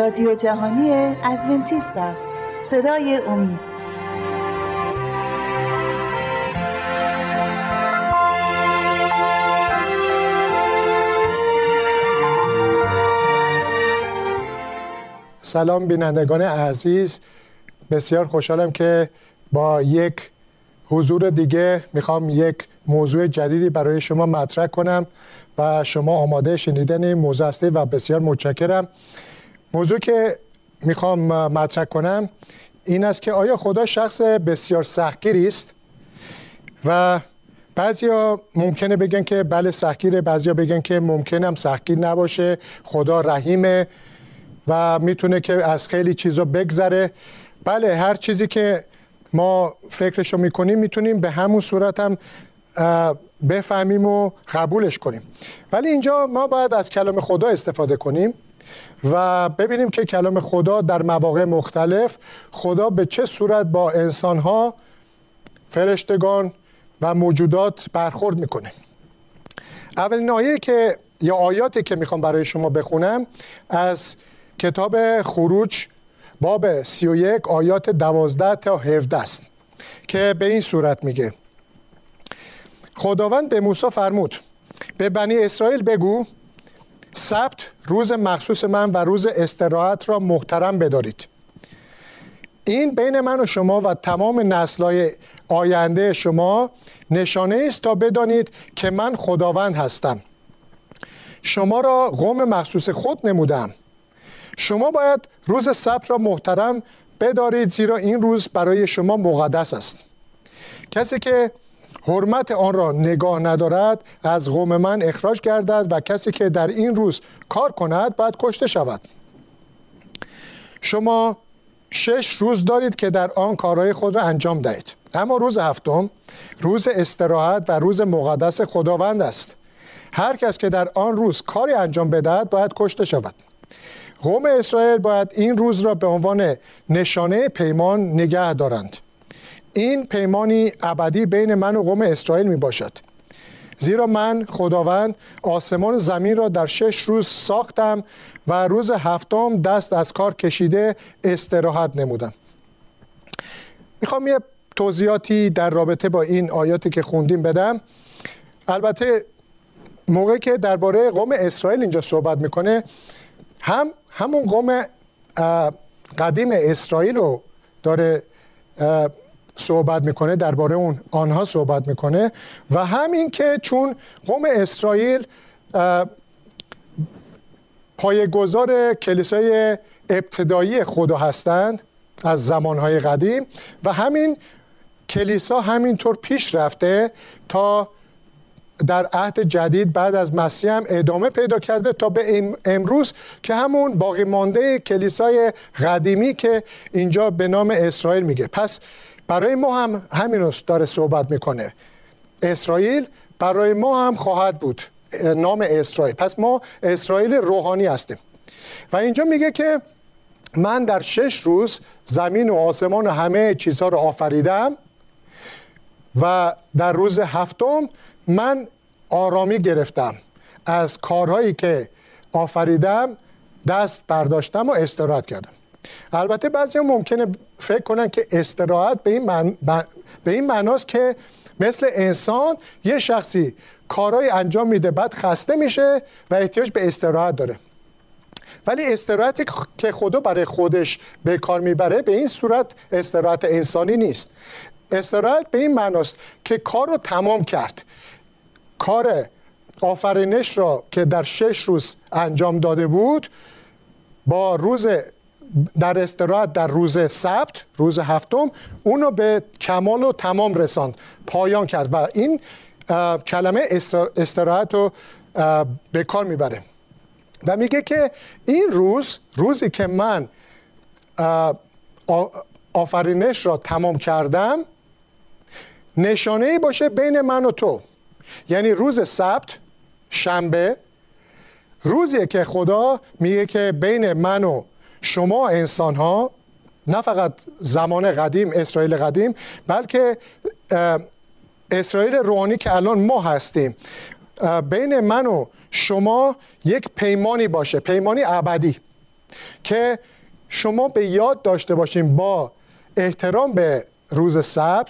رادیو جهانی ادونتیست است. صدای امید. سلام بینندگان عزیز، بسیار خوشحالم که با یک حضور دیگه میخوام یک موضوع جدیدی برای شما مطرح کنم و شما آماده شنیدن این موضوع هستید و بسیار متشکرم. موضوع که میخوام مطرح کنم این است که آیا خدا شخص بسیار سختگیری است؟ و بعضیا ممکنه بگن که بله سختگیره، بعضیا بگن که ممکنه هم سختگیر نباشه، خدا رحیمه و میتونه که از خیلی چیزا بگذره. بله، هر چیزی که ما فکرشو میکنیم میتونیم به همون صورت هم بفهمیم و قبولش کنیم، ولی اینجا ما باید از کلام خدا استفاده کنیم و ببینیم که کلام خدا در مواقع مختلف خدا به چه صورت با انسانها، فرشتگان و موجودات برخورد میکنه. اولین آیه که یا آیاتی که میخوام برای شما بخونم از کتاب خروج باب 31 آیات 12 تا 17 است که به این صورت میگه: خداوند به موسی فرمود به بنی اسرائیل بگو سبت روز مخصوص من و روز استراحت را محترم بدارید. این بین من و شما و تمام نسل‌های آینده شما نشانه است تا بدانید که من خداوند هستم. شما را قوم مخصوص خود نمودم. شما باید روز سبت را محترم بدارید، زیرا این روز برای شما مقدس است. کسی که حرمت آن را نگاه ندارد از قوم من اخراج گردد و کسی که در این روز کار کند باید کشته شود. شما 6 روز دارید که در آن کارهای خود را انجام دهید، اما روز هفتم روز استراحت و روز مقدس خداوند است. هر کس که در آن روز کاری انجام بدهد باید کشته شود. قوم اسرائیل باید این روز را به عنوان نشانه پیمان نگه دارند. این پیمانی ابدی بین من و قوم اسرائیل می باشد، زیرا من خداوند آسمان و زمین را در 6 روز ساختم و روز هفتم دست از کار کشیده استراحت نمودم. میخوام یه توضیحاتی در رابطه با این آیاتی که خوندیم بدم. البته موقعی که درباره قوم اسرائیل اینجا صحبت میکنه، همون قوم قدیم اسرائیل رو داره صحبت میکنه، درباره آنها صحبت میکنه، و همین که چون قوم اسرائیل پایه‌گذار کلیسای ابتدایی خدا هستند از زمانهای قدیم و همین کلیسا همینطور پیش رفته تا در عهد جدید بعد از مسیح هم ادامه پیدا کرده تا به امروز که همون باقی مانده کلیسای قدیمی که اینجا به نام اسرائیل میگه. پس برای ما هم همین رو داره صحبت میکنه، اسرائیل برای ما هم خواهد بود، نام اسرائیل. پس ما اسرائیل روحانی هستیم و اینجا میگه که من در 6 روز زمین و آسمان و همه چیزها رو آفریدم و در روز هفتم من آرامی گرفتم، از کارهایی که آفریدم دست برداشتم و استراحت کردم. البته بعضیا ممکنه فکر کنن که استراحت به این معناست که مثل انسان یه شخصی کارهایی انجام میده بعد خسته میشه و احتیاج به استراحت داره، ولی استراحتی که خدا برای خودش به کار میبره به این صورت استراحت انسانی نیست. استراحت به این معناست که کار رو تمام کرد، کار آفرینش را که در 6 روز انجام داده بود با روز در استراحت در روز سبت روز هفتم اونو به کمال و تمام رساند، پایان کرد، و این کلمه استراحت رو به کار میبره و میگه که این روز، روزی که من آفرینش را تمام کردم، نشانه باشه بین من و تو. یعنی روز سبت، شنبه، روزی که خدا میگه که بین من و شما انسان ها، نه فقط زمان قدیم اسرائیل قدیم، بلکه اسرائیل روحانی که الان ما هستیم، بین من و شما یک پیمانی باشه، پیمانی ابدی. که شما به یاد داشته باشین با احترام به روز سبت،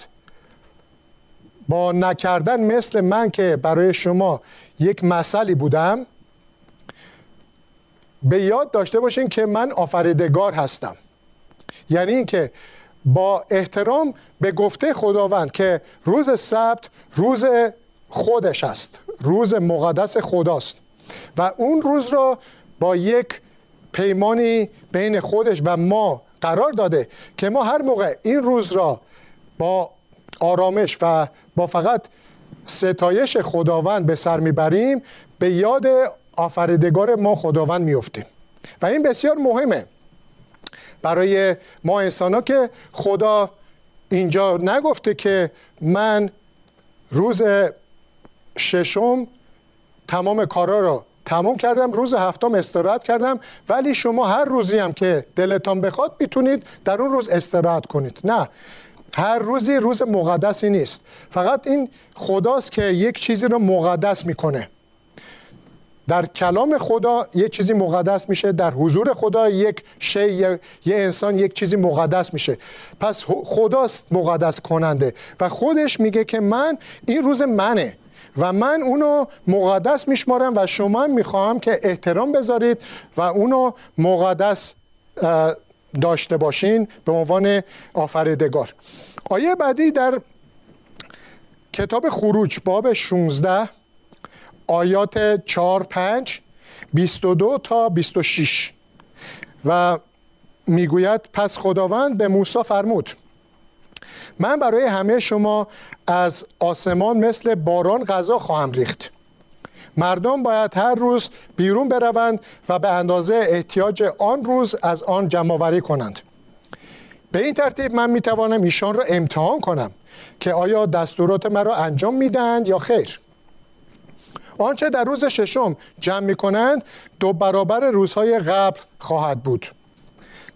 با نکردن مثل من که برای شما یک مثلی بودم، به یاد داشته باشین که من آفریدگار هستم. یعنی اینکه با احترام به گفته خداوند که روز سبت روز خودش است، روز مقدس خداست و اون روز را با یک پیمانی بین خودش و ما قرار داده که ما هر موقع این روز را با آرامش و با فقط ستایش خداوند به سر میبریم، به یاد آفریدگار ما خداوند میافتیم. و این بسیار مهمه برای ما انسان‌ها که خدا اینجا نگفته که من روز ششم تمام کارا را تمام کردم، روز هفتم استراحت کردم، ولی شما هر روزی هم که دلتان بخواد میتونید در اون روز استراحت کنید. نه، هر روزی روز مقدسی نیست، فقط این خداست که یک چیزی رو مقدس میکنه. در کلام خدا یک چیزی مقدس میشه، در حضور خدا یک شی، یه انسان یک چیزی مقدس میشه. پس خداست مقدس کننده و خودش میگه که من این روز منه و من اونو مقدس میشمارم و شما میخوام که احترام بذارید و اونو مقدس داشته باشین به عنوان آفریدگار. آیه بعدی در کتاب خروج باب 16 آیات 4 5 22 تا 26 و میگوید پس خداوند به موسی فرمود من برای همه شما از آسمان مثل باران غذا خواهم ریخت. مردم باید هر روز بیرون بروند و به اندازه احتیاج آن روز از آن جمع‌آوری کنند. به این ترتیب من میتوانم ایشان را امتحان کنم که آیا دستورات مرا انجام میدهند یا خیر. آنچه در روز ششم جمع میکنند 2 برابر روزهای قبل خواهد بود.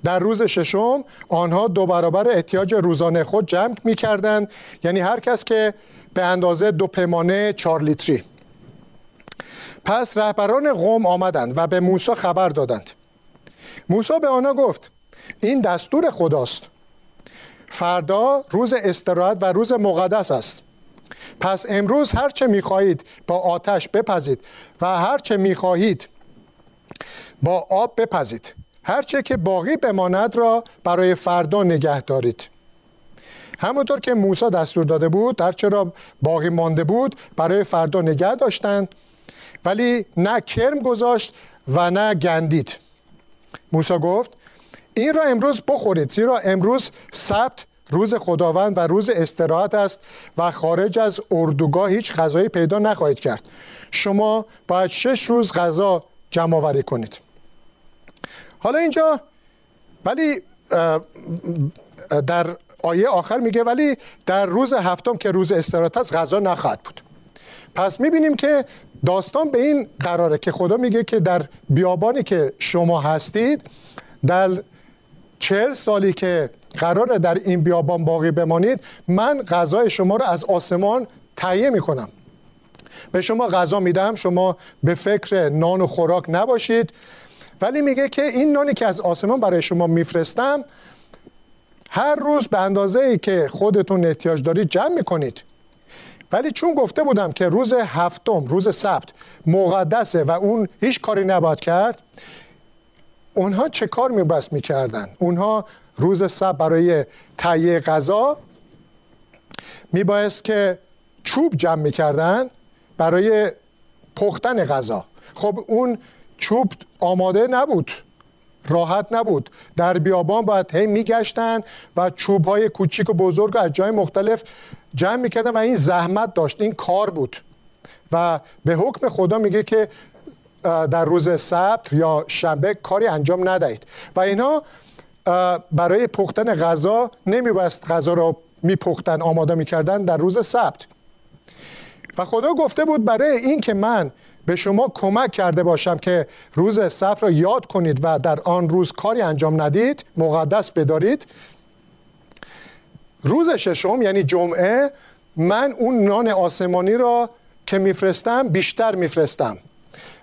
در روز ششم آنها 2 برابر احتیاج روزانه خود جمع میکردند، یعنی هر کس که به اندازه 2 پیمانه 4 لیتری. پس رهبران قوم آمدند و به موسی خبر دادند. موسی به آنها گفت این دستور خداست، فردا روز استراحت و روز مقدس است. پس امروز هر چه می‌خواهید با آتش بپزید و هر چه می‌خواهید با آب بپزید، هر چه که باقی بماند را برای فردا نگه دارید. همونطور که موسی دستور داده بود، هر چه را باقی مانده بود برای فردا نگه داشتند، ولی نه کرم گذاشت و نه گندید. موسی گفت این را امروز بخورید، زیرا امروز سبت روز خداوند و روز استراحت است و خارج از اردوگاه هیچ غذایی پیدا نخواهید کرد. شما باید 6 روز غذا جمع آوری کنید. حالا اینجا ولی در آیه آخر میگه ولی در روز هفتم که روز استراحت است غذا نخواهد بود. پس میبینیم که داستان به این قراره که خدا میگه که در بیابانی که شما هستید، در 40 سالی که قراره در این بیابان باقی بمانید، من غذای شما رو از آسمان تهیه میکنم. به شما غذا میدم، شما به فکر نان و خوراک نباشید. ولی میگه که این نانی که از آسمان برای شما میفرستم، هر روز به اندازه‌ای که خودتون احتیاج دارید جمع میکنید. ولی چون گفته بودم که روز هفتم، روز سبت مقدسه و اون هیچ کاری نباید کرد، اونها چه کار میکردن؟ اونها روز سبت برای تهیه غذا میبایست که چوب جمع میکردن برای پختن غذا. خب اون چوب آماده نبود، راحت نبود، در بیابان باید هی میگشتن و چوب‌های کوچیک و بزرگ از جای مختلف جمع میکردن و این زحمت داشت، این کار بود. و به حکم خدا میگه که در روز سبت یا شنبه کاری انجام ندهید. و اینا برای پختن غذا نمیبست، غذا را میپختن، آماده میکردن در روز سبت. و خدا گفته بود برای این که من به شما کمک کرده باشم که روز سبت را یاد کنید و در آن روز کاری انجام ندید، مقدس بدارید، روز ششم یعنی جمعه من اون نان آسمانی را که میفرستم بیشتر میفرستم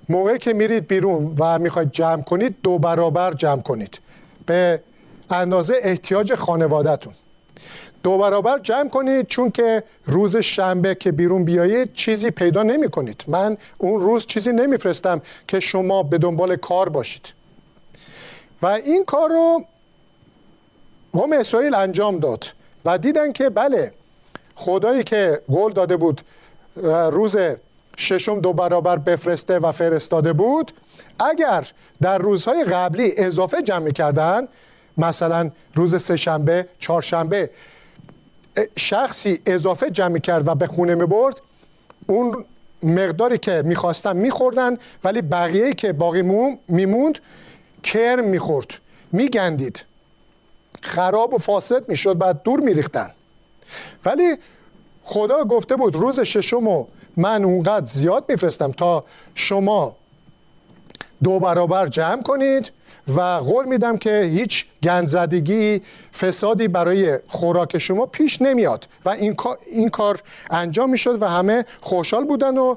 موقعی که میرید بیرون و میخواید جمع کنید 2 برابر جمع کنید به اندازه احتیاج خانوادهتون. 2 برابر جمع کنید، چون که روز شنبه که بیرون بیایید چیزی پیدا نمی کنید. من اون روز چیزی نمیفرستم که شما به دنبال کار باشید. و این کار رو قوم اسرائیل انجام داد و دیدن که بله، خدایی که قول داده بود روز ششم 2 برابر بفرسته و فرستاده بود، اگر در روزهای قبلی اضافه جمع می‌کردن، مثلا روز سه شنبه، چهارشنبه شخصی اضافه جمع کرد و به خونه می‌برد، اون مقداری که می‌خواستن می‌خوردن، ولی بقیه‌ای که باقی میموند کرم می‌خورد، می‌گندید، خراب و فاسد میشد، بعد دور میریختن. ولی خدا گفته بود روز ششمو من اونقدر زیاد میفرستم تا شما 2 برابر جمع کنید و قول میدم که هیچ گندزدگی، فسادی برای خوراک شما پیش نمیاد. و این کار انجام میشد و همه خوشحال بودن و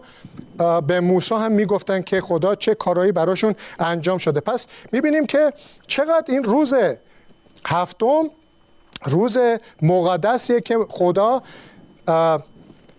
به موسی هم میگفتن که خدا چه کارهایی براشون انجام شده. پس میبینیم که چقدر این روز هفتم روز مقدسیه که خدا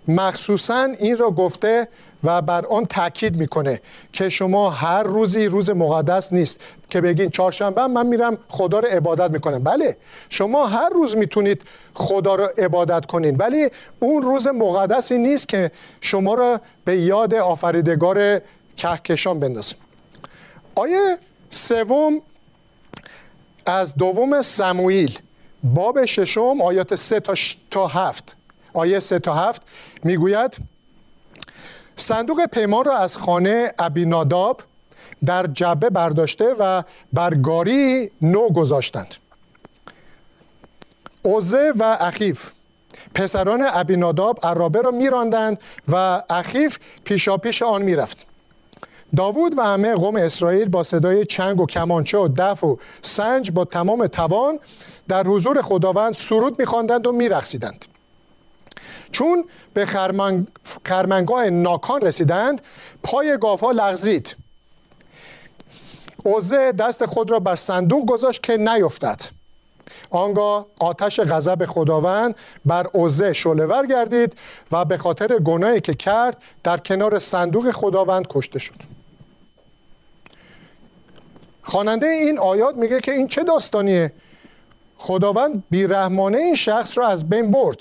مخصوصا این را گفته و بر آن تاکید میکنه که شما هر روزی روز مقدس نیست که بگین چهارشنبه من میرم خدا رو عبادت میکنم. بله، شما هر روز میتونید خدا رو عبادت کنین، ولی اون روز مقدسی نیست که شما را به یاد آفریدگار کهکشان بندازه. آیه سوم از دوم سموئیل باب ششم آیات 3 تا 7، آیه 3 تا 7 میگوید: صندوق پیمان را از خانه ابیناداب در جبه برداشته و برگاری نو گذاشتند. عوزه و اخیف پسران ابیناداب عرابه را میراندند و اخیف پیشاپیش آن میرفت. داوود و همه قوم اسرائیل با صدای چنگ و کمانچه و دف و سنج با تمام توان در حضور خداوند سرود می‌خواندند و می‌رقصیدند. چون به خرمنگاه ناکان رسیدند، پای گاوها لغزید. عوزه دست خود را بر صندوق گذاشت که نیفتد. آنگاه آتش غضب خداوند بر عوزه شعله‌ور گردید و به خاطر گناهی که کرد در کنار صندوق خداوند کشته شد. خواننده این آیات میگه که این چه داستانیه؟ خداوند بیرحمانه این شخص را از بین برد.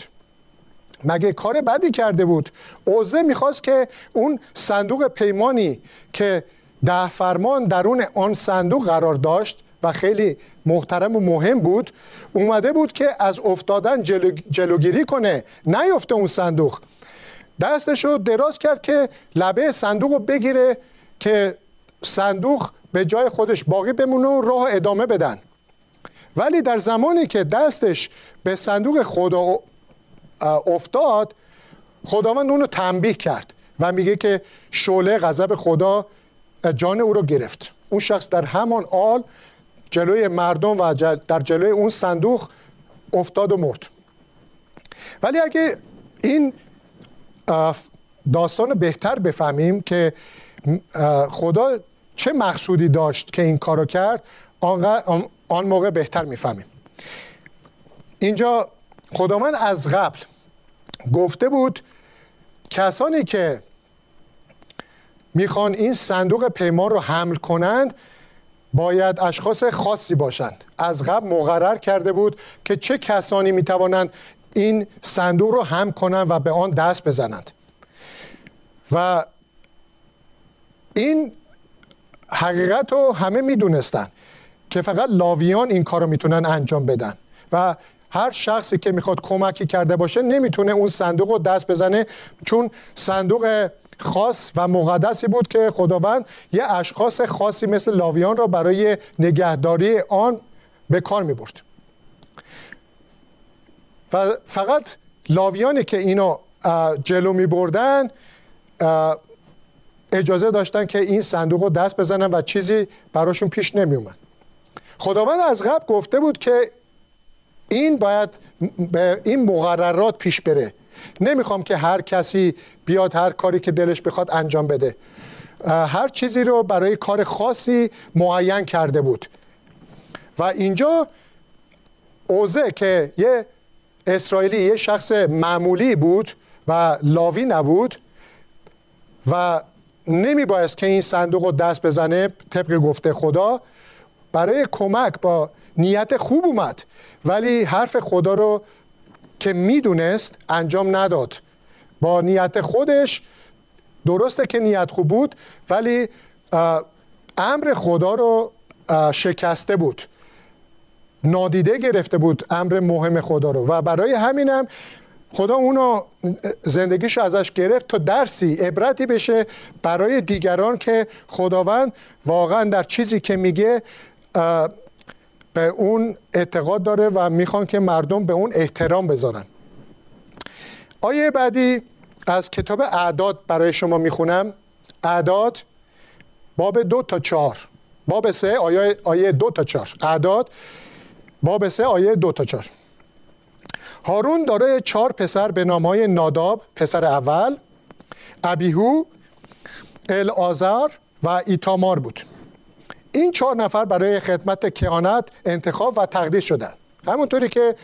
مگه کار بدی کرده بود؟ عوزه میخواست که اون صندوق پیمانی که 10 فرمان درون آن صندوق قرار داشت و خیلی محترم و مهم بود، اومده بود که از افتادن جلوگیری کنه، نیفته اون صندوق. دستشو دراز کرد که لبه صندوق رو بگیره که صندوق به جای خودش باقی بمونه و راه ادامه بدن. ولی در زمانی که دستش به صندوق خدا افتاد، خداوند اون رو تنبیه کرد و میگه که شعله غضب خدا جان او رو گرفت. اون شخص در همان آل جلوی مردم و در جلوی اون صندوق افتاد و مرد. ولی اگه این داستان رو بهتر بفهمیم که خدا چه مقصودی داشت که این کارو کرد، آن موقع بهتر میفهمیم. اینجا خداوند از قبل گفته بود کسانی که میخوان این صندوق پیمان رو حمل کنند باید اشخاص خاصی باشند. از قبل مقرر کرده بود که چه کسانی میتوانند این صندوق رو حمل کنند و به آن دست بزنند. و این حقیقت رو همه میدونستن که فقط لاویان این کار رو میتونن انجام بدن و هر شخصی که میخواد کمکی کرده باشه نمیتونه اون صندوق رو دست بزنه، چون صندوق خاص و مقدسی بود که خداوند یه اشخاص خاصی مثل لاویان را برای نگهداری آن به کار میبرد و فقط لاویانی که اینو جلو میبردن اجازه داشتن که این صندوق رو دست بزنن و چیزی براشون پیش نمیومد. خداوند از قبل گفته بود که این باید به این مقررات پیش بره. نمیخوام که هر کسی بیاد هر کاری که دلش بخواد انجام بده. هر چیزی رو برای کار خاصی معین کرده بود. و اینجا اوزه که یه اسرائیلی، یه شخص معمولی بود و لاوی نبود و نمیبایست که این صندوق رو دست بزنه، طبق گفته خدا برای کمک با نیت خوب اومد، ولی حرف خدا رو که میدونست انجام نداد. با نیت خودش، درسته که نیت خوب بود، ولی امر خدا رو شکسته بود، نادیده گرفته بود امر مهم خدا رو. و برای همینم خدا اونو، زندگیشو ازش گرفت تا درسی، عبرتی بشه برای دیگران که خداوند واقعا در چیزی که میگه به اون اعتقاد داره و میخوان که مردم به اون احترام بذارن. آیه بعدی از کتاب اعداد برای شما میخونم. اعداد باب 2 تا 4، باب 3 آیه 2 تا 4. اعداد باب 3 آیه 2 تا 4. هارون داره 4 پسر به نامهای ناداب پسر اول، ابیهو، العازر و ایتامار بود. این 4 نفر برای خدمت کهانت انتخاب و تقدیس شدن. همونطوری که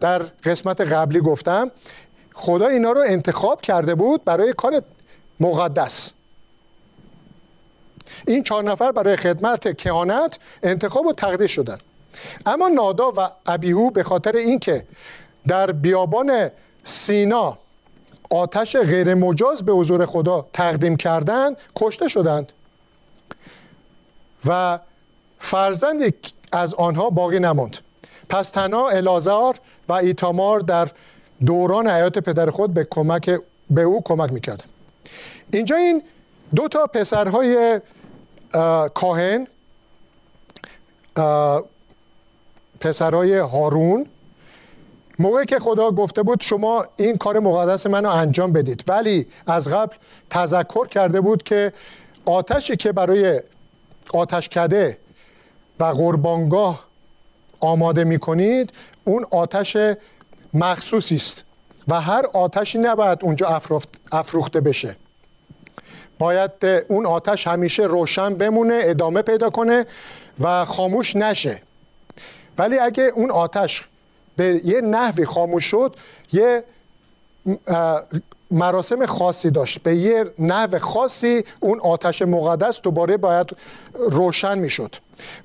در قسمت قبلی گفتم، خدا اینا رو انتخاب کرده بود برای کار مقدس. این 4 نفر برای خدمت کهانت انتخاب و تقدیس شدن. اما ناداب و ابیهو به خاطر اینکه در بیابان سینا آتش غیر مجاز به حضور خدا تقدیم کردند، کشته شدند و فرزندی از آنها باقی نماند. پس تنها العازر و ایتامار در دوران حیات پدر خود به او کمک میکردند. اینجا این 2 تا پسرهای کاهن، پسرهای هارون، موقعی که خدا گفته بود شما این کار مقدس منو انجام بدید، ولی از قبل تذکر کرده بود که آتشی که برای آتشکده و قربانگاه آماده می کنید اون آتش مخصوصی است و هر آتشی نباید اونجا افروخته بشه، باید اون آتش همیشه روشن بمونه، ادامه پیدا کنه و خاموش نشه. ولی اگه اون آتش به یه نحوی خاموش شد، یه مراسم خاصی داشت، به یه نحو خاصی اون آتش مقدس دوباره باید روشن میشد.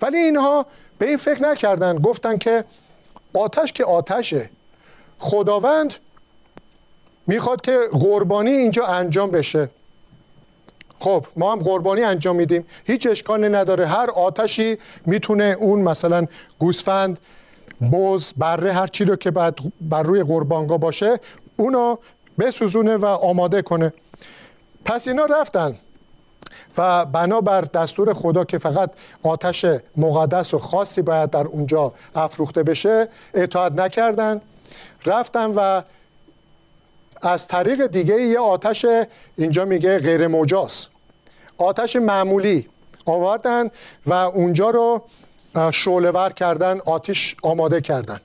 ولی اینها به این فکر نکردن، گفتن که آتشه، خداوند میخواد که قربانی اینجا انجام بشه، خب ما هم قربانی انجام میدیم، هیچ اشکالی نداره، هر آتشی میتونه اون مثلا گوسفند، بز، بره، هر چی رو که بر روی قربانگاه باشه اونو بسوزونه و آماده کنه. پس اینا رفتن و بنابر دستور خدا که فقط آتش مقدس و خاصی باید در اونجا افروخته بشه اطاعت نکردن، رفتن و از طریق دیگه یه آتش، اینجا میگه غیر مجاز، آتش معمولی آوردن و اونجا رو شعله‌ور کردن، آتش آماده کردن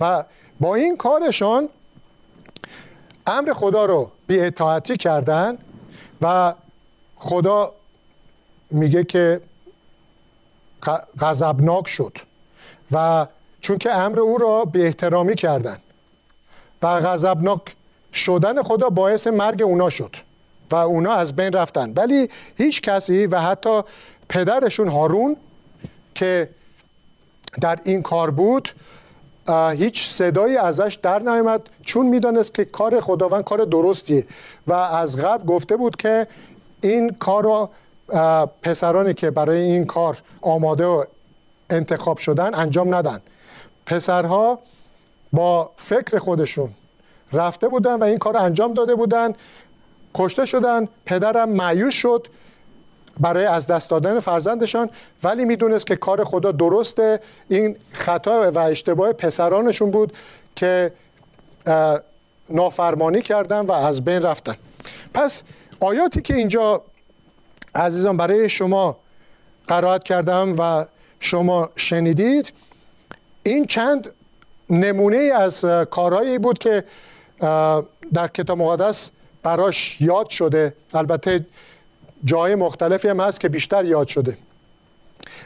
و با این کارشان امر خدا رو بی‌اطاعتی کردن و خدا میگه که غضبناک شد و چون که امر او را بی‌احترامی کردن و غضبناک شدن خدا باعث مرگ اونا شد و اونا از بین رفتن. ولی هیچ کسی و حتی پدرشون هارون که در این کار بود، هیچ صدایی ازش در نیامد، چون میدانست که کار خداوند کار درستیه و از قبل گفته بود که این کار را پسرانی که برای این کار آماده و انتخاب شدن انجام ندن. پسرها با فکر خودشون رفته بودن و این کار را انجام داده بودن، کشته شدن، پدرم مایوس شد برای از دست دادن فرزندشان، ولی میدونست که کار خدا درسته، این خطا و اشتباه پسرانشون بود که نافرمانی کردن و از بین رفتن. پس آیاتی که اینجا عزیزان برای شما قرائت کردم و شما شنیدید، این چند نمونه از کارهایی بود که در کتاب مقدس براش یاد شده. البته جای مختلفی هم هست که بیشتر یاد شده،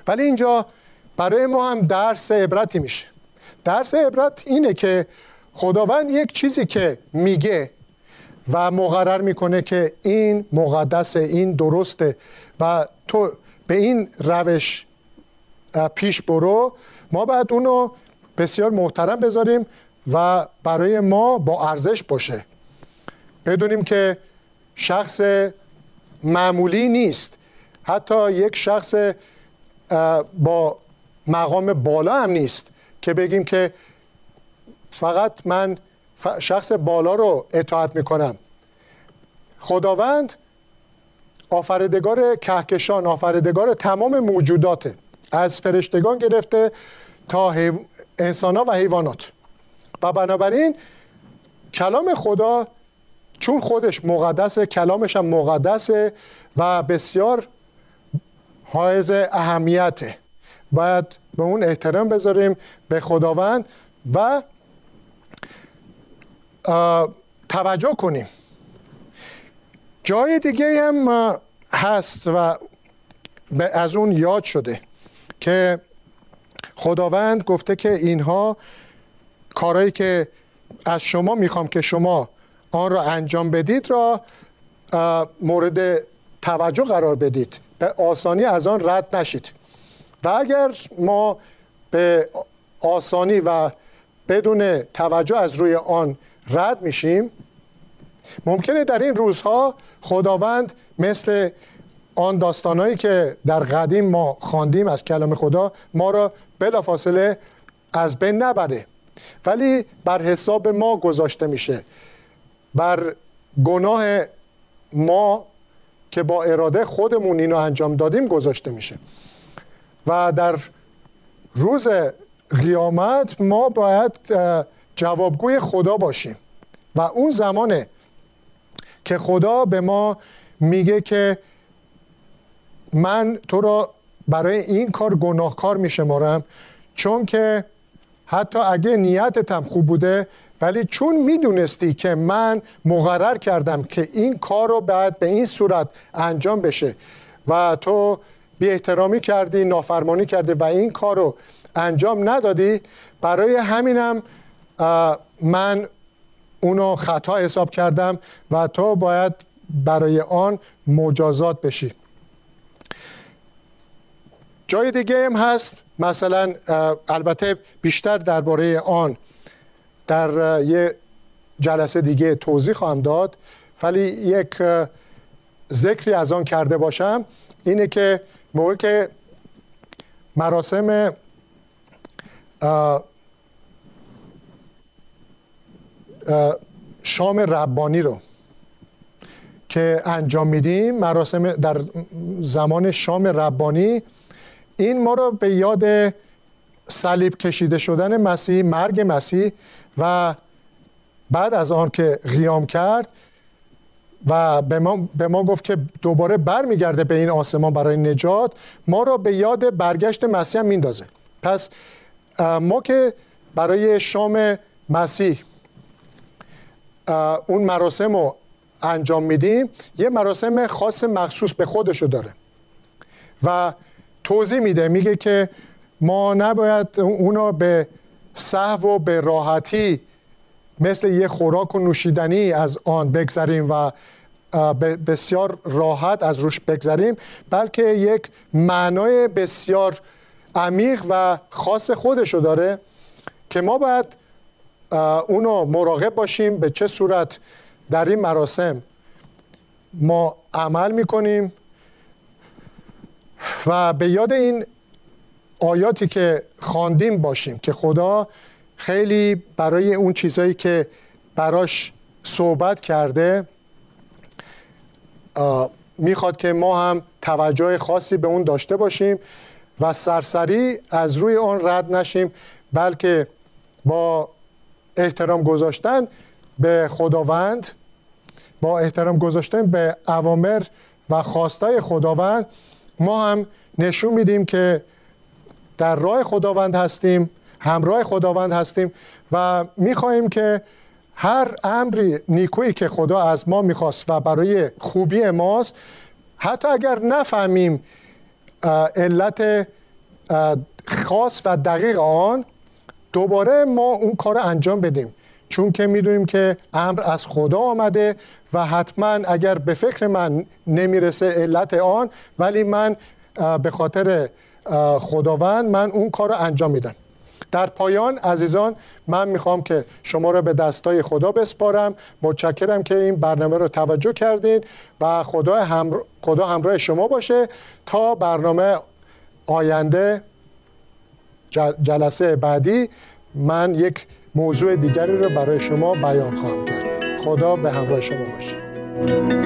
ولی اینجا برای ما هم درس عبرتی میشه. درس عبرت اینه که خداوند یک چیزی که میگه و مقرر میکنه که این مقدسه، این درسته و تو به این روش پیش برو، ما باید اونو بسیار محترم بذاریم و برای ما با ارزش باشه. بدونیم که شخص معمولی نیست، حتی یک شخص با مقام بالا هم نیست که بگیم که فقط من شخص بالا رو اطاعت میکنم. خداوند آفریدگار کهکشان، آفریدگار تمام موجوداته، از فرشتگان گرفته تا انسان‌ها و حیوانات، و بنابراین کلام خدا چون خودش مقدسه، کلامش هم مقدسه و بسیار حائز اهمیته. باید به اون احترام بذاریم، به خداوند، و توجه کنیم. جای دیگه هم هست و از اون یاد شده که خداوند گفته که اینها کارهایی که از شما میخوام که شما آن را انجام بدید را مورد توجه قرار بدید، به آسانی از آن رد نشید. و اگر ما به آسانی و بدون توجه از روی آن رد میشیم، ممکنه در این روزها خداوند مثل آن داستانهایی که در قدیم ما خواندیم از کلام خدا ما را بلافاصله از بین نبره، ولی بر حساب ما گذاشته میشه، بر گناه ما که با اراده خودمون اینو انجام دادیم گذاشته میشه. و در روز قیامت ما باید جوابگوی خدا باشیم و اون زمانه که خدا به ما میگه که من تو را برای این کار گناهکار میشمارم، چون که حتی اگه نیتت هم خوب بوده، ولی چون میدونستی که من مقرر کردم که این کار رو باید به این صورت انجام بشه و تو بی احترامی کردی، نافرمانی کردی و این کار رو انجام ندادی، برای همینم من اونو خطا حساب کردم و تو باید برای آن مجازات بشی. جای دیگه هم هست، مثلا البته بیشتر درباره آن در یه جلسه دیگه توضیح خواهم داد، ولی یک ذکری از آن کرده باشم اینه که موقع که مراسم شام ربانی رو که انجام میدیم، مراسم در زمان شام ربانی، این ما رو به یاد صلیب کشیده شدن مسیح، مرگ مسیح و بعد از آن که قیام کرد و به ما گفت که دوباره برمیگرده به این آسمان برای نجات، ما را به یاد برگشت مسیح هم میندازه. پس ما که برای شام مسیح اون مراسم رو انجام میدیم، یه مراسم خاص مخصوص به خودشو داره و توضیح میده، میگه که ما نباید اونو به سهو و به راحتی مثل یه خوراک و نوشیدنی از آن بگذریم و بسیار راحت از روش بگذریم، بلکه یک معنای بسیار عمیق و خاص خودشو داره که ما باید اونو مراقب باشیم به چه صورت در این مراسم ما عمل میکنیم. و به یاد این آیاتی که خواندیم باشیم که خدا خیلی برای اون چیزایی که براش صحبت کرده میخواد که ما هم توجه خاصی به اون داشته باشیم و سرسری از روی اون رد نشیم، بلکه با احترام گذاشتن به خداوند، با احترام گذاشتن به اوامر و خواستای خداوند، ما هم نشون میدیم که در راه خداوند هستیم، همراه خداوند هستیم و میخواهیم که هر امری نیکویی که خدا از ما میخواست و برای خوبی ماست حتی اگر نفهمیم علت خاص و دقیق آن، دوباره ما اون کار انجام بدیم، چون که میدونیم که امر از خدا آمده و حتما اگر به فکر من نمیرسه علت آن، ولی من به خاطر خداوند من اون کار رو انجام میدم. در پایان عزیزان، من میخوام که شما را به دستای خدا بسپارم. متشکرم که این برنامه رو توجه کردین و خدا همراه شما باشه تا برنامه آینده. جلسه بعدی من یک موضوع دیگری رو برای شما بیان خواهم کرد. خدا به همراه شما باشه.